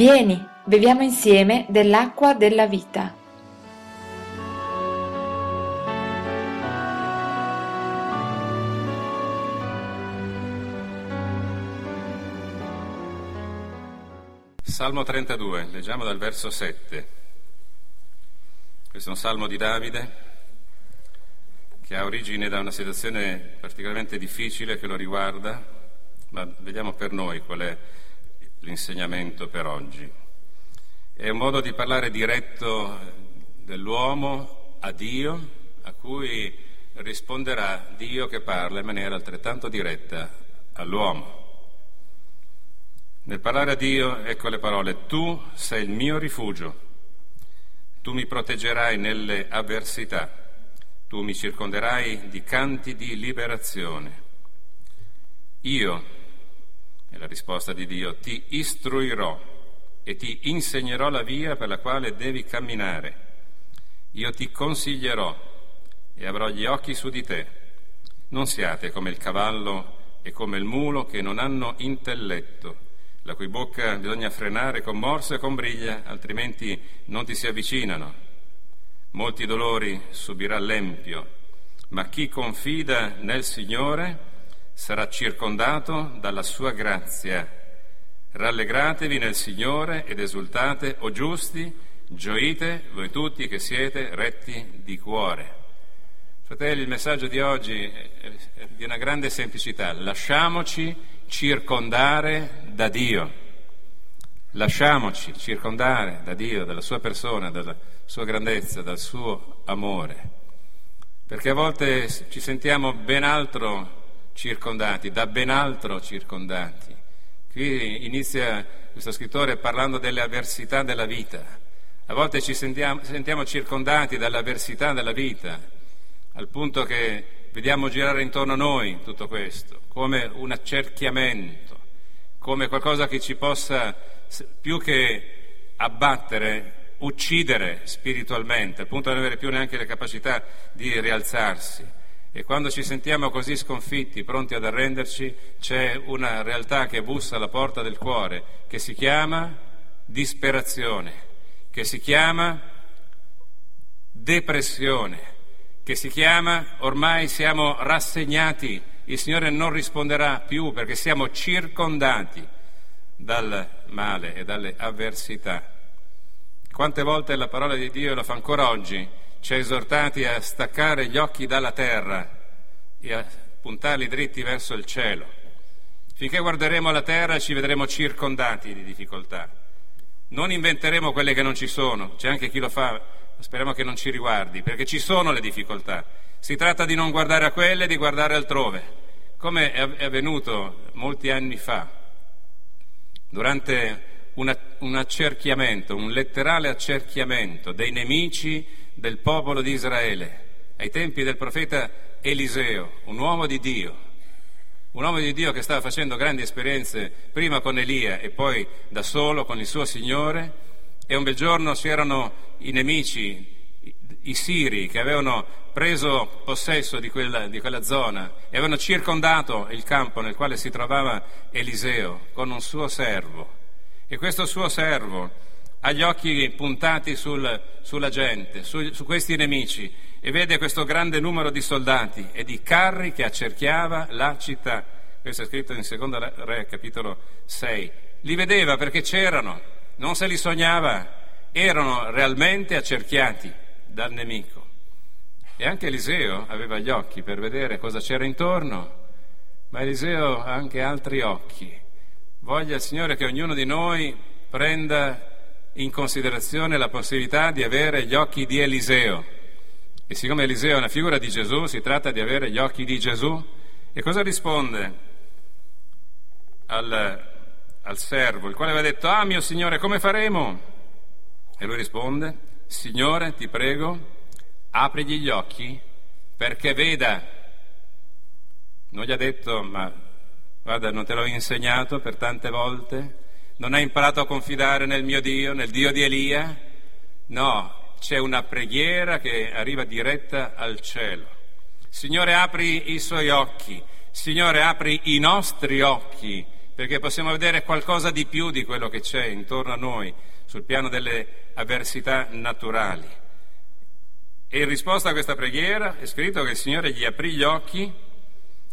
Vieni, beviamo insieme dell'acqua della vita. Salmo 32, leggiamo dal verso 7. Questo è un salmo di Davide che ha origine da una situazione particolarmente difficile che lo riguarda, ma vediamo per noi qual è l'insegnamento per oggi. È un modo di parlare diretto dell'uomo a Dio, a cui risponderà Dio che parla in maniera altrettanto diretta all'uomo. Nel parlare a Dio, ecco le parole: tu sei il mio rifugio, tu mi proteggerai nelle avversità, tu mi circonderai di canti di liberazione. Io, è la risposta di Dio, ti istruirò e ti insegnerò la via per la quale devi camminare. Io ti consiglierò e avrò gli occhi su di te. Non siate come il cavallo e come il mulo che non hanno intelletto, la cui bocca bisogna frenare con morso e con briglia, altrimenti non ti si avvicinano. Molti dolori subirà l'empio, ma chi confida nel Signore sarà circondato dalla sua grazia. Rallegratevi nel Signore ed esultate, o giusti, gioite voi tutti che siete retti di cuore. Fratelli, il messaggio di oggi è di una grande semplicità. Lasciamoci circondare da Dio, lasciamoci circondare da Dio, dalla sua persona, dalla sua grandezza, dal suo amore, perché a volte ci sentiamo ben altro circondati, da ben altro circondati. Qui inizia questo scrittore parlando delle avversità della vita. A volte ci sentiamo circondati dall'avversità della vita, al punto che vediamo girare intorno a noi tutto questo, come un accerchiamento, come qualcosa che ci possa, più che abbattere, uccidere spiritualmente, al punto da non avere più neanche la capacità di rialzarsi. E quando ci sentiamo così sconfitti, pronti ad arrenderci, c'è una realtà che bussa alla porta del cuore, che si chiama disperazione, che si chiama depressione, che si chiama ormai siamo rassegnati, il Signore non risponderà più perché siamo circondati dal male e dalle avversità. Quante volte la parola di Dio, lo fa ancora oggi, ci ha esortati a staccare gli occhi dalla terra e a puntarli dritti verso il cielo. Finché guarderemo la terra ci vedremo circondati di difficoltà. Non inventeremo quelle che non ci sono, c'è anche chi lo fa. Speriamo che non ci riguardi, perché ci sono le difficoltà. Si tratta di non guardare a quelle, di guardare altrove, come è avvenuto molti anni fa, durante un accerchiamento, un letterale accerchiamento dei nemici del popolo di Israele, ai tempi del profeta Eliseo, un uomo di Dio che stava facendo grandi esperienze, prima con Elia e poi da solo con il suo Signore. E un bel giorno c'erano i nemici, i siri, che avevano preso possesso di quella zona e avevano circondato il campo nel quale si trovava Eliseo con un suo servo. E questo suo servo ha gli occhi puntati sulla gente, su questi nemici, e vede questo grande numero di soldati e di carri che accerchiava la città. Questo è scritto in 2 Re, capitolo 6. Li vedeva perché c'erano. Non se li sognava, erano realmente accerchiati dal nemico. E anche Eliseo aveva gli occhi per vedere cosa c'era intorno, ma Eliseo ha anche altri occhi. Voglia il Signore che ognuno di noi prenda in considerazione la possibilità di avere gli occhi di Eliseo. E siccome Eliseo è una figura di Gesù, si tratta di avere gli occhi di Gesù. E cosa risponde al servo, il quale aveva detto: ah, mio Signore, come faremo? E lui risponde: Signore, ti prego, aprigli gli occhi perché veda. Non gli ha detto: ma guarda, non te l'ho insegnato per tante volte, non hai imparato a confidare nel mio Dio, nel Dio di Elia. No, c'è una preghiera che arriva diretta al cielo. Signore, apri i suoi occhi, Signore, apri i nostri occhi, perché possiamo vedere qualcosa di più di quello che c'è intorno a noi sul piano delle avversità naturali. E in risposta a questa preghiera è scritto che il Signore gli aprì gli occhi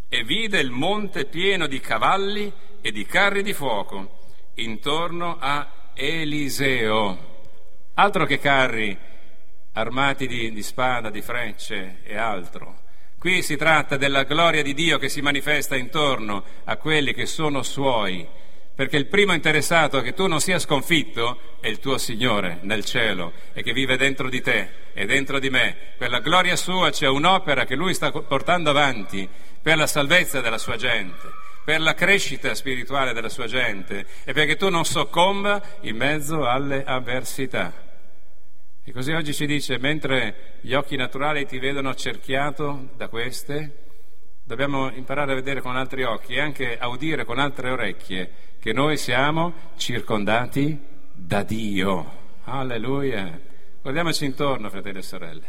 e vide il monte pieno di cavalli e di carri di fuoco intorno a Eliseo. Altro che carri armati di spada, di frecce e altro. Qui si tratta della gloria di Dio che si manifesta intorno a quelli che sono suoi, perché il primo interessato a che tu non sia sconfitto è il tuo Signore nel cielo e che vive dentro di te e dentro di me. Per la gloria sua c'è un'opera che Lui sta portando avanti per la salvezza della sua gente, per la crescita spirituale della sua gente e perché tu non soccomba in mezzo alle avversità. E così oggi ci dice, mentre gli occhi naturali ti vedono accerchiato da queste, dobbiamo imparare a vedere con altri occhi e anche a udire con altre orecchie che noi siamo circondati da Dio. Alleluia! Guardiamoci intorno, fratelli e sorelle.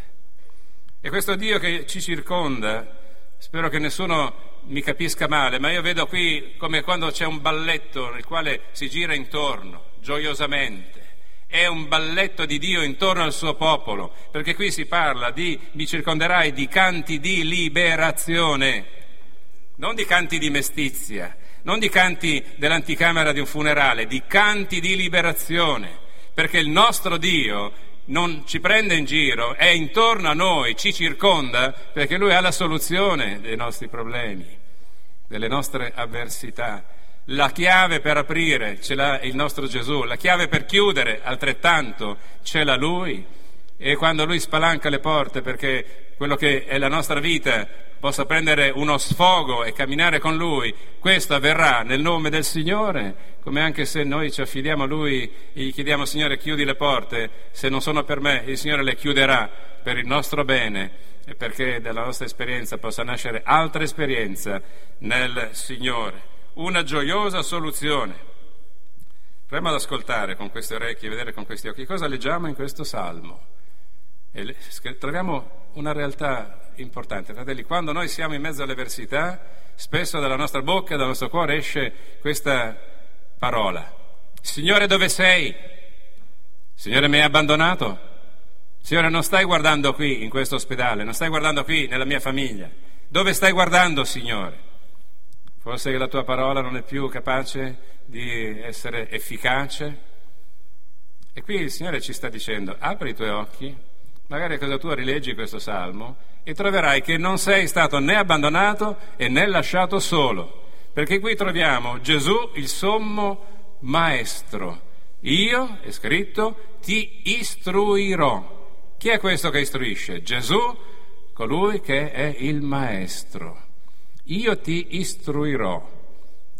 E questo Dio che ci circonda, spero che nessuno mi capisca male, ma io vedo qui come quando c'è un balletto nel quale si gira intorno, gioiosamente. È un balletto di Dio intorno al suo popolo, perché qui si parla di mi circonderai di canti di liberazione, non di canti di mestizia, non di canti dell'anticamera di un funerale, di canti di liberazione, perché il nostro Dio non ci prende in giro, è intorno a noi, ci circonda, perché Lui ha la soluzione dei nostri problemi, delle nostre avversità. La chiave per aprire ce l'ha il nostro Gesù, la chiave per chiudere altrettanto ce l'ha Lui, e quando Lui spalanca le porte perché quello che è la nostra vita possa prendere uno sfogo e camminare con Lui, questo avverrà nel nome del Signore, come anche se noi ci affidiamo a Lui e gli chiediamo Signore chiudi le porte, se non sono per me il Signore le chiuderà per il nostro bene e perché dalla nostra esperienza possa nascere altra esperienza nel Signore. Una gioiosa soluzione. Prima ad ascoltare con queste orecchie e vedere con questi occhi cosa leggiamo in questo salmo e troviamo una realtà importante, fratelli. Quando noi siamo in mezzo alle avversità, spesso dalla nostra bocca, dal nostro cuore esce questa parola: Signore, dove sei? Signore, mi hai abbandonato? Signore, non stai guardando qui in questo ospedale, non stai guardando qui nella mia famiglia, dove stai guardando, Signore? Forse la tua parola non è più capace di essere efficace. E qui il Signore ci sta dicendo, apri i tuoi occhi, magari a casa tua rileggi questo salmo e troverai che non sei stato né abbandonato e né lasciato solo, perché qui troviamo Gesù il sommo maestro. Io, è scritto, ti istruirò. Chi è questo che istruisce? Gesù, colui che è il maestro. Io ti istruirò.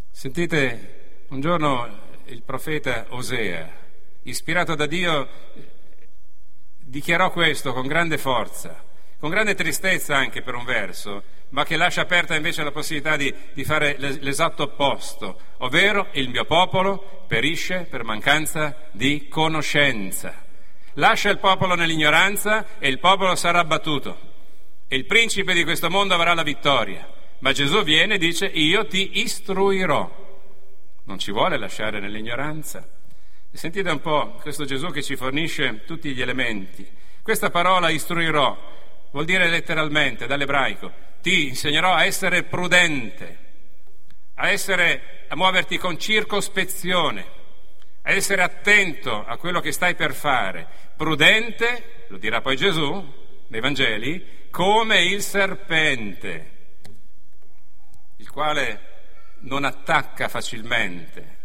Sentite, un giorno il profeta Osea, ispirato da Dio, dichiarò questo con grande forza, con grande tristezza anche per un verso, ma che lascia aperta invece la possibilità di fare l'esatto opposto, ovvero il mio popolo perisce per mancanza di conoscenza. Lascia il popolo nell'ignoranza e il popolo sarà abbattuto. Il principe di questo mondo avrà la vittoria. Ma Gesù viene e dice io ti istruirò, non ci vuole lasciare nell'ignoranza. E sentite un po' questo Gesù che ci fornisce tutti gli elementi. Questa parola istruirò vuol dire letteralmente dall'ebraico ti insegnerò a essere prudente, a muoverti con circospezione, a essere attento a quello che stai per fare. Prudente, lo dirà poi Gesù nei Vangeli, come il serpente, il quale non attacca facilmente,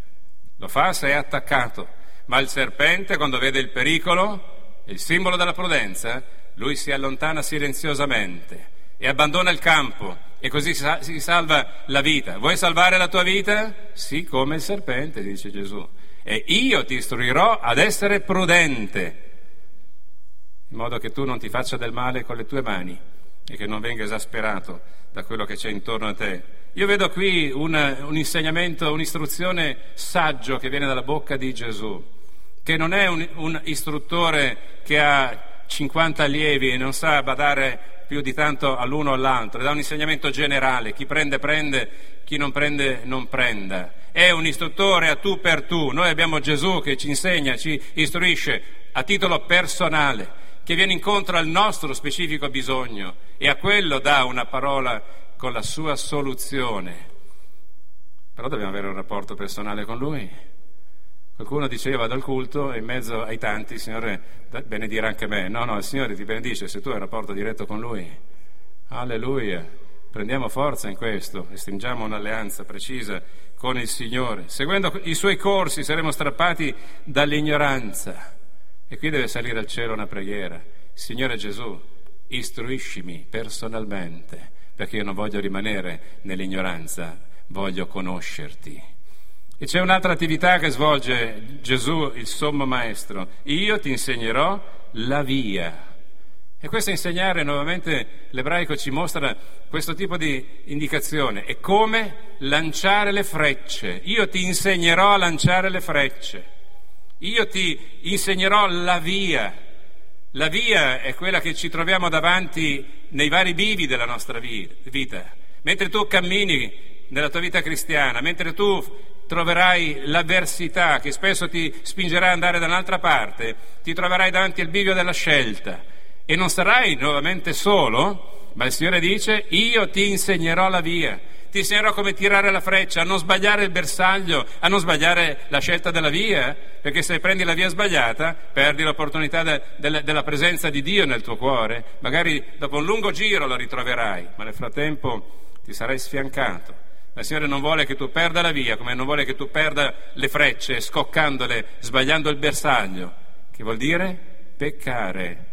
lo fa se è attaccato, ma il serpente quando vede il pericolo, il simbolo della prudenza, lui si allontana silenziosamente e abbandona il campo e così si salva la vita. Vuoi salvare la tua vita? Sì, come il serpente, dice Gesù, e io ti istruirò ad essere prudente, in modo che tu non ti faccia del male con le tue mani e che non venga esasperato da quello che c'è intorno a te. Io vedo qui un insegnamento, un'istruzione saggio che viene dalla bocca di Gesù, che non è un istruttore che ha 50 allievi e non sa badare più di tanto all'uno o all'altro, dà un insegnamento generale, chi prende prende, chi non prende non prenda. è un istruttore a tu per tu. Noi abbiamo Gesù che ci insegna, ci istruisce a titolo personale, che viene incontro al nostro specifico bisogno e a quello dà una parola con la sua soluzione. Però dobbiamo avere un rapporto personale con Lui. Qualcuno diceva vado al culto e in mezzo ai tanti, Signore, benedire anche me. No, il Signore ti benedice se tu hai un rapporto diretto con Lui. Alleluia. Prendiamo forza in questo e stringiamo un'alleanza precisa con il Signore. Seguendo i Suoi corsi saremo strappati dall'ignoranza. E qui deve salire al cielo una preghiera. Signore Gesù, istruiscimi personalmente, perché io non voglio rimanere nell'ignoranza. Voglio conoscerti. E c'è un'altra attività che svolge Gesù, il sommo maestro: io ti insegnerò la via. E questo insegnare, nuovamente l'ebraico ci mostra questo tipo di indicazione. È come lanciare le frecce. Io ti insegnerò a lanciare le frecce. Io ti insegnerò la via. La via è quella che ci troviamo davanti nei vari bivi della nostra vita. Mentre tu cammini nella tua vita cristiana, mentre tu troverai l'avversità che spesso ti spingerà ad andare da un'altra parte, ti troverai davanti al bivio della scelta e non sarai nuovamente solo, ma il Signore dice: io ti insegnerò la via, ti insegnerò come tirare la freccia, a non sbagliare il bersaglio, a non sbagliare la scelta della via, perché se prendi la via sbagliata perdi l'opportunità della presenza di Dio nel tuo cuore. Magari dopo un lungo giro lo ritroverai, ma nel frattempo ti sarai sfiancato. Ma il Signore non vuole che tu perda la via, come non vuole che tu perda le frecce, scoccandole, sbagliando il bersaglio, che vuol dire peccare.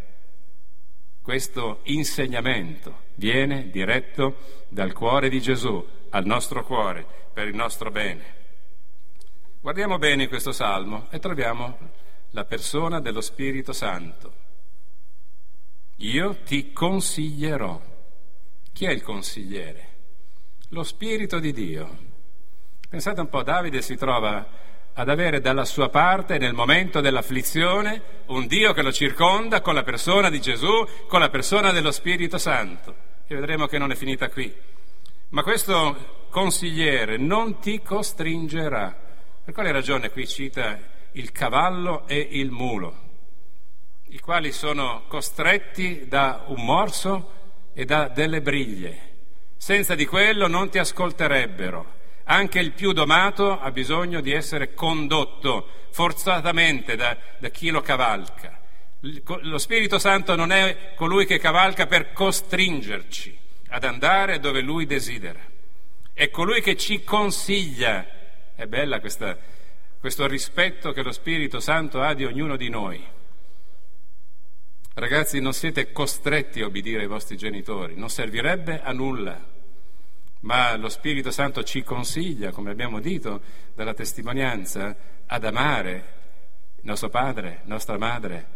Questo insegnamento viene diretto dal cuore di Gesù, al nostro cuore, per il nostro bene. Guardiamo bene questo salmo e troviamo la persona dello Spirito Santo. Io ti consiglierò. Chi è il consigliere? Lo Spirito di Dio. Pensate un po', Davide si trova ad avere dalla sua parte, nel momento dell'afflizione, un Dio che lo circonda con la persona di Gesù, con la persona dello Spirito Santo. E vedremo che non è finita qui. Ma questo consigliere non ti costringerà. Per quale ragione qui cita il cavallo e il mulo, i quali sono costretti da un morso e da delle briglie? Senza di quello non ti ascolterebbero. Anche il più domato ha bisogno di essere condotto forzatamente da chi lo cavalca. Lo Spirito Santo non è colui che cavalca per costringerci ad andare dove Lui desidera. È colui che ci consiglia. È bella questo rispetto che lo Spirito Santo ha di ognuno di noi. Ragazzi, non siete costretti a obbedire ai vostri genitori, non servirebbe a nulla. Ma lo Spirito Santo ci consiglia, come abbiamo detto dalla testimonianza, ad amare nostro padre, nostra madre,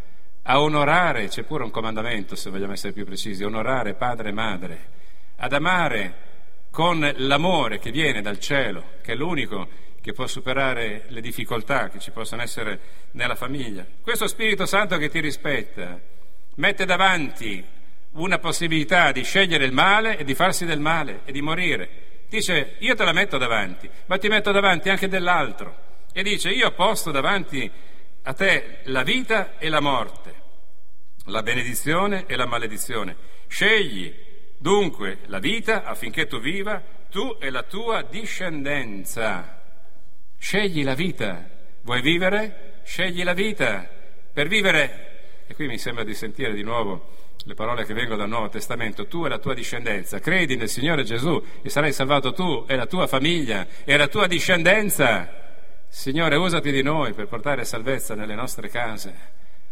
a onorare, c'è pure un comandamento se vogliamo essere più precisi, onorare padre e madre, ad amare con l'amore che viene dal cielo, che è l'unico che può superare le difficoltà che ci possono essere nella famiglia. Questo Spirito Santo che ti rispetta mette davanti una possibilità di scegliere il male e di farsi del male e di morire. Dice: io te la metto davanti, ma ti metto davanti anche dell'altro, e dice: io posto davanti a te la vita e la morte, la benedizione e la maledizione. Scegli dunque la vita affinché tu viva, tu e la tua discendenza. Scegli la vita. Vuoi vivere? Scegli la vita per vivere. E qui mi sembra di sentire di nuovo le parole che vengono dal Nuovo Testamento: tu e la tua discendenza. Credi nel Signore Gesù e sarai salvato tu e la tua famiglia e la tua discendenza. Signore, usati di noi per portare salvezza nelle nostre case,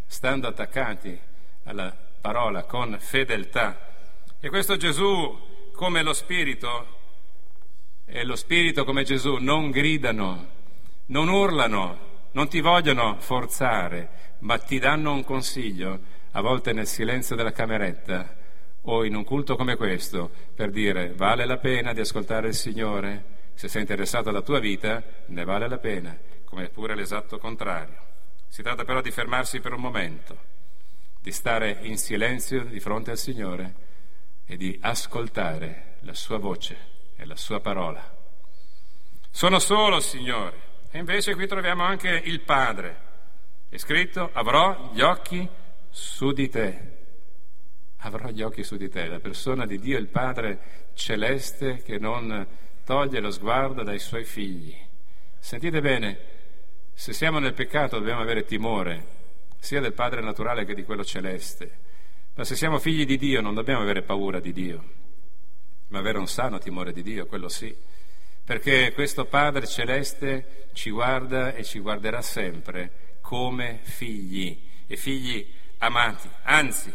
stando attaccati alla parola con fedeltà. E questo Gesù, come lo Spirito, e lo Spirito come Gesù, non gridano, non urlano, non ti vogliono forzare, ma ti danno un consiglio, a volte nel silenzio della cameretta o in un culto come questo, per dire: vale la pena di ascoltare il Signore. Se sei interessato alla tua vita, ne vale la pena, come pure l'esatto contrario. Si tratta però di fermarsi per un momento, di stare in silenzio di fronte al Signore e di ascoltare la sua voce e la sua parola. Sono solo, Signore. E invece qui troviamo anche il Padre. È scritto: avrò gli occhi su di te. Avrò gli occhi su di te. La persona di Dio, il Padre celeste, che non toglie lo sguardo dai suoi figli. Sentite bene, se siamo nel peccato dobbiamo avere timore sia del Padre naturale che di quello celeste, ma se siamo figli di Dio non dobbiamo avere paura di Dio, ma avere un sano timore di Dio, quello sì, perché questo Padre celeste ci guarda e ci guarderà sempre come figli, e figli amati. Anzi,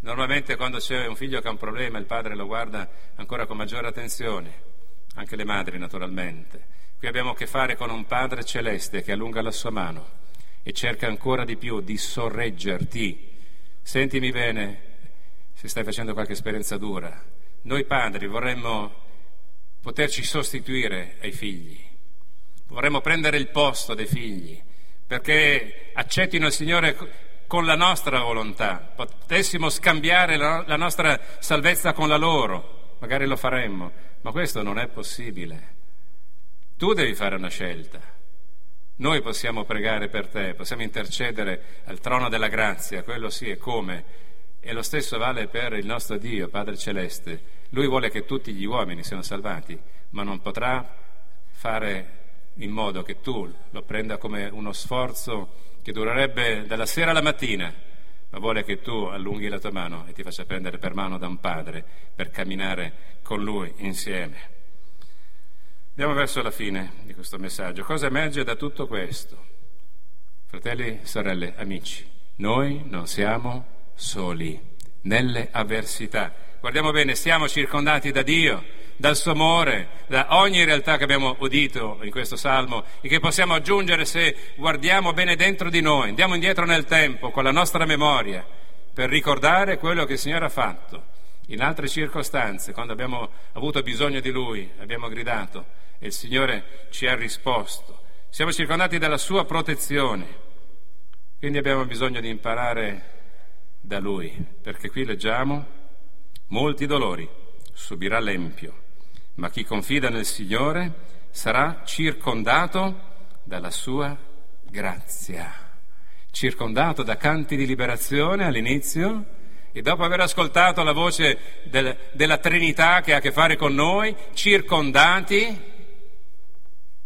normalmente quando c'è un figlio che ha un problema il padre lo guarda ancora con maggiore attenzione, anche le madri naturalmente. Qui abbiamo a che fare con un Padre celeste che allunga la sua mano e cerca ancora di più di sorreggerti. Sentimi bene, se stai facendo qualche esperienza dura, noi padri vorremmo poterci sostituire ai figli, vorremmo prendere il posto dei figli perché accettino il Signore con la nostra volontà, potessimo scambiare la nostra salvezza con la loro, magari lo faremmo, ma questo non è possibile. Tu devi fare una scelta. Noi possiamo pregare per te, possiamo intercedere al trono della grazia, quello sì e come, e lo stesso vale per il nostro Dio, Padre Celeste. Lui vuole che tutti gli uomini siano salvati, ma non potrà fare in modo che tu lo prenda come uno sforzo che durerebbe dalla sera alla mattina, ma vuole che tu allunghi la tua mano e ti faccia prendere per mano da un padre per camminare con lui insieme. Andiamo verso la fine di questo messaggio. Cosa emerge da tutto questo? Fratelli, sorelle, amici, noi non siamo soli nelle avversità. Guardiamo bene, siamo circondati da Dio, dal suo amore, da ogni realtà che abbiamo udito in questo salmo e che possiamo aggiungere se guardiamo bene dentro di noi, andiamo indietro nel tempo con la nostra memoria per ricordare quello che il Signore ha fatto. In altre circostanze, quando abbiamo avuto bisogno di Lui, abbiamo gridato e il Signore ci ha risposto. Siamo circondati dalla Sua protezione, quindi abbiamo bisogno di imparare da Lui, perché qui leggiamo: molti dolori subirà l'empio, ma chi confida nel Signore sarà circondato dalla Sua grazia. Circondato da canti di liberazione all'inizio, e dopo aver ascoltato la voce della Trinità che ha a che fare con noi, circondati,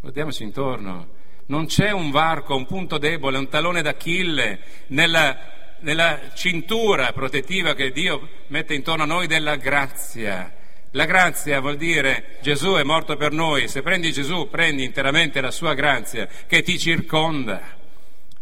guardiamoci intorno, non c'è un varco, un punto debole, un tallone d'Achille nella cintura protettiva che Dio mette intorno a noi della grazia. La grazia vuol dire Gesù è morto per noi, se prendi Gesù prendi interamente la sua grazia che ti circonda,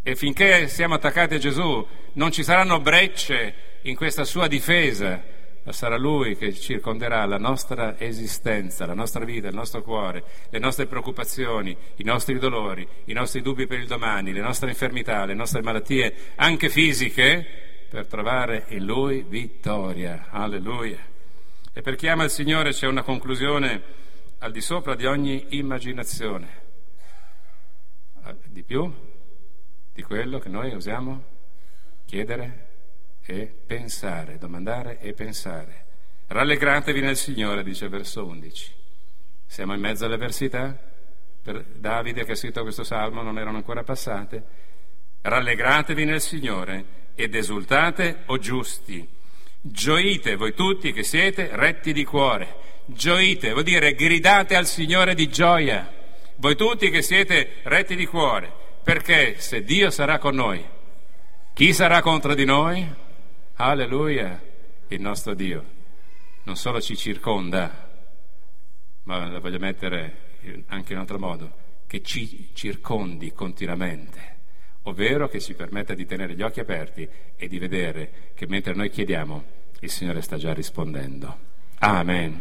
e finché siamo attaccati a Gesù non ci saranno brecce in questa sua difesa, ma sarà Lui che circonderà la nostra esistenza, la nostra vita, il nostro cuore, le nostre preoccupazioni, i nostri dolori, i nostri dubbi per il domani, le nostre infermità, le nostre malattie, anche fisiche, per trovare in Lui vittoria. Alleluia. E per chi ama il Signore c'è una conclusione al di sopra di ogni immaginazione, di più di quello che noi usiamo chiedere e pensare, domandare e pensare. Rallegratevi nel Signore, dice verso 11. Siamo in mezzo all'avversità, per Davide che ha scritto questo salmo non erano ancora passate. Rallegratevi nel Signore ed esultate, o giusti, gioite voi tutti che siete retti di cuore. Gioite vuol dire gridate al Signore di gioia, voi tutti che siete retti di cuore, perché se Dio sarà con noi, chi sarà contro di noi? Alleluia, il nostro Dio non solo ci circonda, ma la voglio mettere anche in un altro modo, che ci circondi continuamente, ovvero che ci permetta di tenere gli occhi aperti e di vedere che mentre noi chiediamo il Signore sta già rispondendo. Amen.